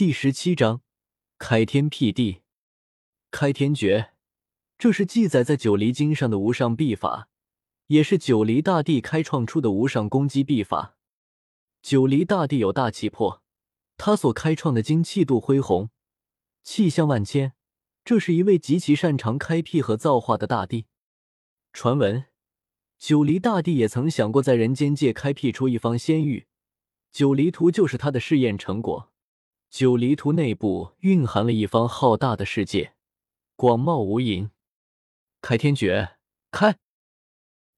第17章开天辟地。开天诀，这是记载在九黎经上的无上秘法，也是九黎大帝开创出的无上攻击秘法。九黎大帝有大气魄，他所开创的经气度恢宏，气象万千，这是一位极其擅长开辟和造化的大帝。传闻九黎大帝也曾想过在人间界开辟出一方仙域，九黎图就是他的试验成果。九黎图内部蕴含了一方浩大的世界，广袤无垠。开天诀，开！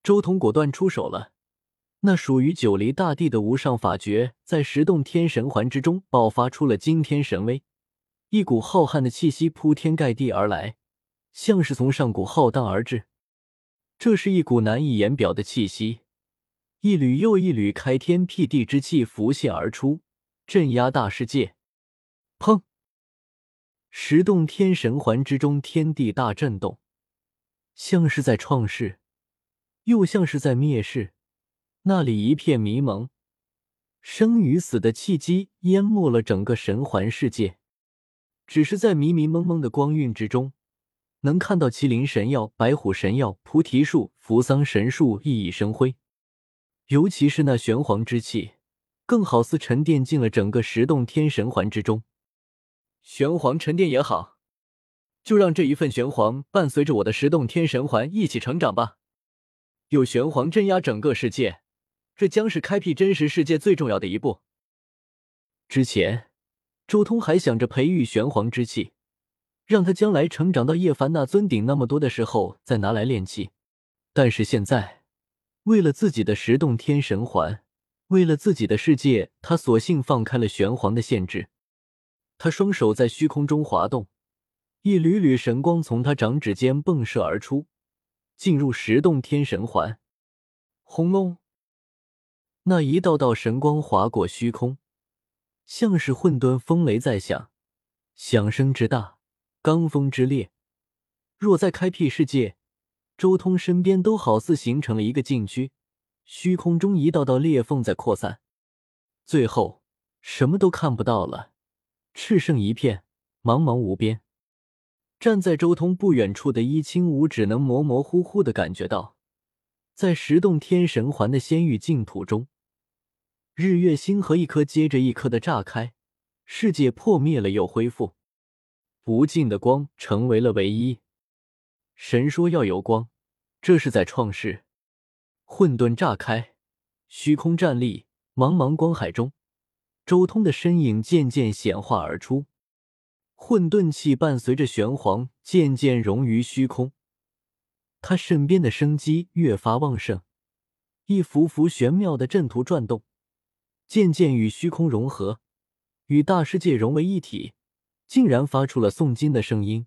周通果断出手了。那属于九黎大帝的无上法诀，在十洞天神环之中爆发出了惊天神威，一股浩瀚的气息铺天盖地而来，像是从上古浩荡而至。这是一股难以言表的气息，一缕又一缕开天辟地之气浮现而出，镇压大世界。砰！十洞天神环之中天地大震动，像是在创世，又像是在灭世，那里一片迷蒙，生与死的契机淹没了整个神环世界。只是在迷迷蒙蒙的光晕之中，能看到麒麟神药、白虎神药、菩提树、扶桑神树熠熠生辉，尤其是那玄黄之气，更好似沉淀进了整个十洞天神环之中。玄黄沉淀也好，就让这一份玄黄伴随着我的十洞天神环一起成长吧。有玄黄镇压整个世界，这将是开辟真实世界最重要的一步。之前周通还想着培育玄黄之气，让他将来成长到叶凡那尊顶那么多的时候再拿来练气，但是现在为了自己的十洞天神环，为了自己的世界，他索性放开了玄黄的限制。他双手在虚空中滑动，一缕缕神光从他掌指间迸射而出，进入十洞天神环。轰隆！那一道道神光划过虚空，像是混沌风雷在响，响声之大，罡风之烈。若在开辟世界，周通身边都好似形成了一个禁区，虚空中一道道裂缝在扩散，最后什么都看不到了。赤剩一片，茫茫无边。站在周通不远处的伊青舞只能模模糊糊地感觉到，在十洞天神环的仙域净土中，日月星河一颗接着一颗的炸开，世界破灭了又恢复，不尽的光成为了唯一。神说要有光，这是在创世。混沌炸开，虚空站立，茫茫光海中，周通的身影渐渐显化而出，混沌气伴随着玄黄渐渐融于虚空，他身边的生机越发旺盛，一幅幅玄妙的阵图转动，渐渐与虚空融合，与大世界融为一体，竟然发出了诵经的声音，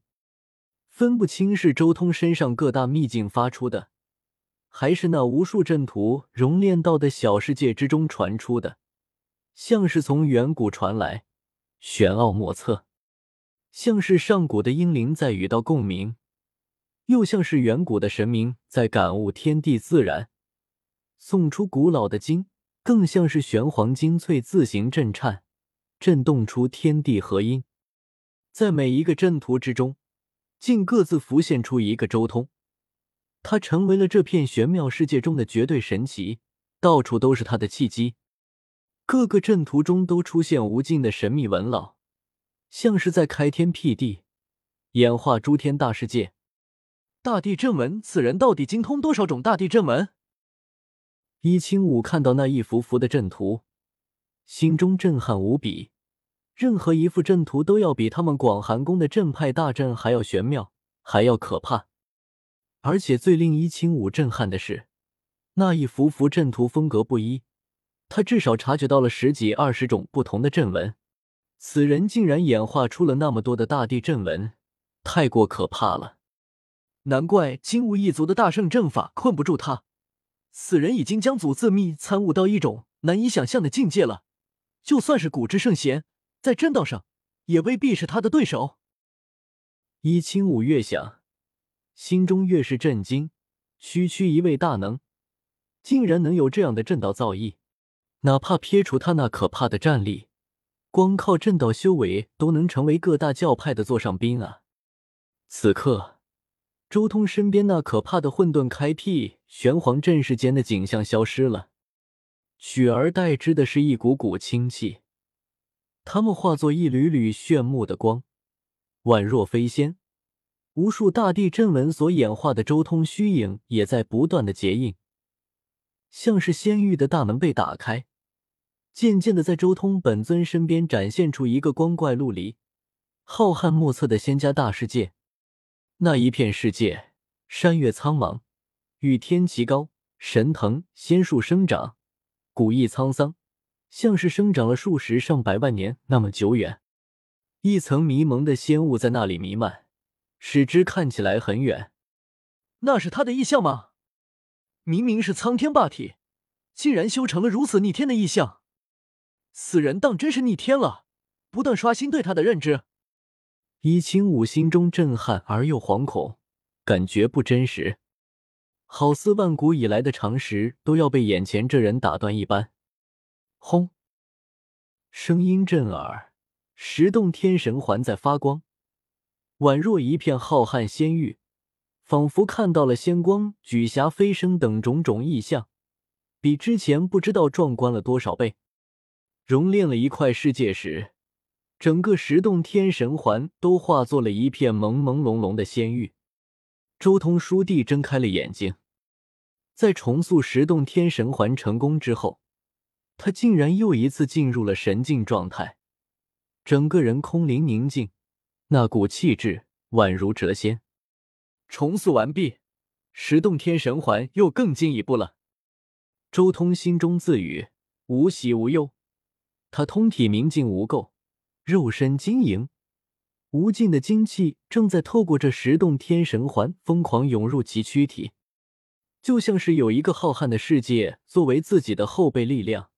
分不清是周通身上各大秘境发出的，还是那无数阵图熔炼到的小世界之中传出的，像是从远古传来，玄奥莫测，像是上古的英灵在与道共鸣，又像是远古的神明在感悟天地自然，诵出古老的经，更像是玄黄精粹自行震颤，震动出天地合音。在每一个阵图之中，竟各自浮现出一个周通，他成为了这片玄妙世界中的绝对神奇，到处都是他的契机。各个阵图中都出现无尽的神秘文老，像是在开天辟地，演化诸天大世界。大地阵文，此人到底精通多少种大地阵文？伊青舞看到那一幅幅的阵图，心中震撼无比，任何一幅阵图都要比他们广寒宫的阵派大阵还要玄妙，还要可怕。而且最令伊青舞震撼的是，那一幅幅阵图风格不一，他至少察觉到了10几20种不同的阵文，此人竟然演化出了那么多的大地阵文，太过可怕了。难怪金吾一族的大圣阵法困不住他，此人已经将祖字秘参悟到一种难以想象的境界了，就算是古之圣贤，在阵道上也未必是他的对手。伊青舞越想，心中越是震惊，区区一位大能，竟然能有这样的阵道造诣。哪怕撇除他那可怕的战力，光靠正道修为都能成为各大教派的座上宾啊。此刻，周通身边那可怕的混沌开辟，玄黄阵势间的景象消失了，取而代之的是一股股清气，它们化作一缕缕炫目的光，宛若飞仙。无数大地阵纹所演化的周通虚影也在不断的结印，像是仙域的大门被打开，渐渐的在周通本尊身边展现出一个光怪陆离、浩瀚莫测的仙家大世界。那一片世界，山岳苍茫，与天齐高，神藤、仙树生长，古意沧桑，像是生长了数十上百万年那么久远。一层迷蒙的仙雾在那里弥漫，使之看起来很远。那是他的异象吗？明明是苍天霸体，竟然修成了如此逆天的异象。此人当真是逆天了，不断刷新对他的认知。伊青武心中震撼而又惶恐，感觉不真实，好似万古以来的常识都要被眼前这人打断一般。轰！声音震耳，十洞天神环在发光，宛若一片浩瀚仙域，仿佛看到了仙光、举霞飞升等种种异象，比之前不知道壮观了多少倍。熔炼了一块世界时，整个十洞天神环都化作了一片朦朦胧胧的仙域。周通书弟睁开了眼睛，在重塑十洞天神环成功之后，他竟然又一次进入了神境状态，整个人空灵宁静，那股气质宛如谪仙。重塑完毕，十洞天神环又更进一步了。周通心中自语，无喜无忧。他通体明净无垢，肉身晶莹，无尽的精气正在透过这十洞天神环疯狂涌入其躯体，就像是有一个浩瀚的世界作为自己的后备力量，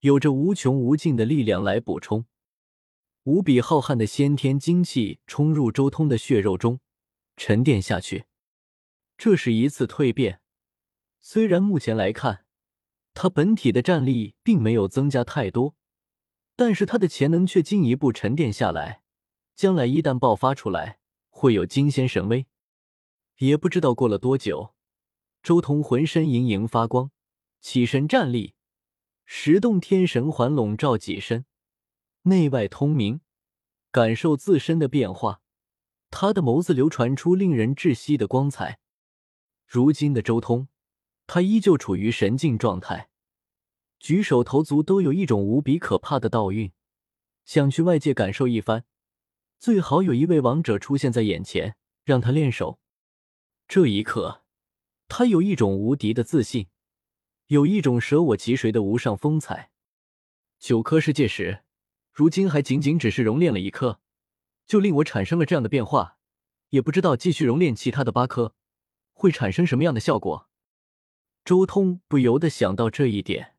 有着无穷无尽的力量来补充。无比浩瀚的先天精气冲入周通的血肉中，沉淀下去。这是一次蜕变，虽然目前来看，他本体的战力并没有增加太多，但是他的潜能却进一步沉淀下来，将来一旦爆发出来，会有惊仙神威。也不知道过了多久，周通浑身盈盈发光，起身站立，十洞天神环笼罩己身，内外通明，感受自身的变化，他的眸子流传出令人窒息的光彩。如今的周通，他依旧处于神境状态，举手投足都有一种无比可怕的道韵，想去外界感受一番，最好有一位王者出现在眼前，让他练手。这一刻，他有一种无敌的自信，有一种舍我其谁的无上风采。9颗世界石，如今还仅仅只是熔炼了1颗，就令我产生了这样的变化，也不知道继续熔炼其他的8颗会产生什么样的效果。周通不由得想到这一点，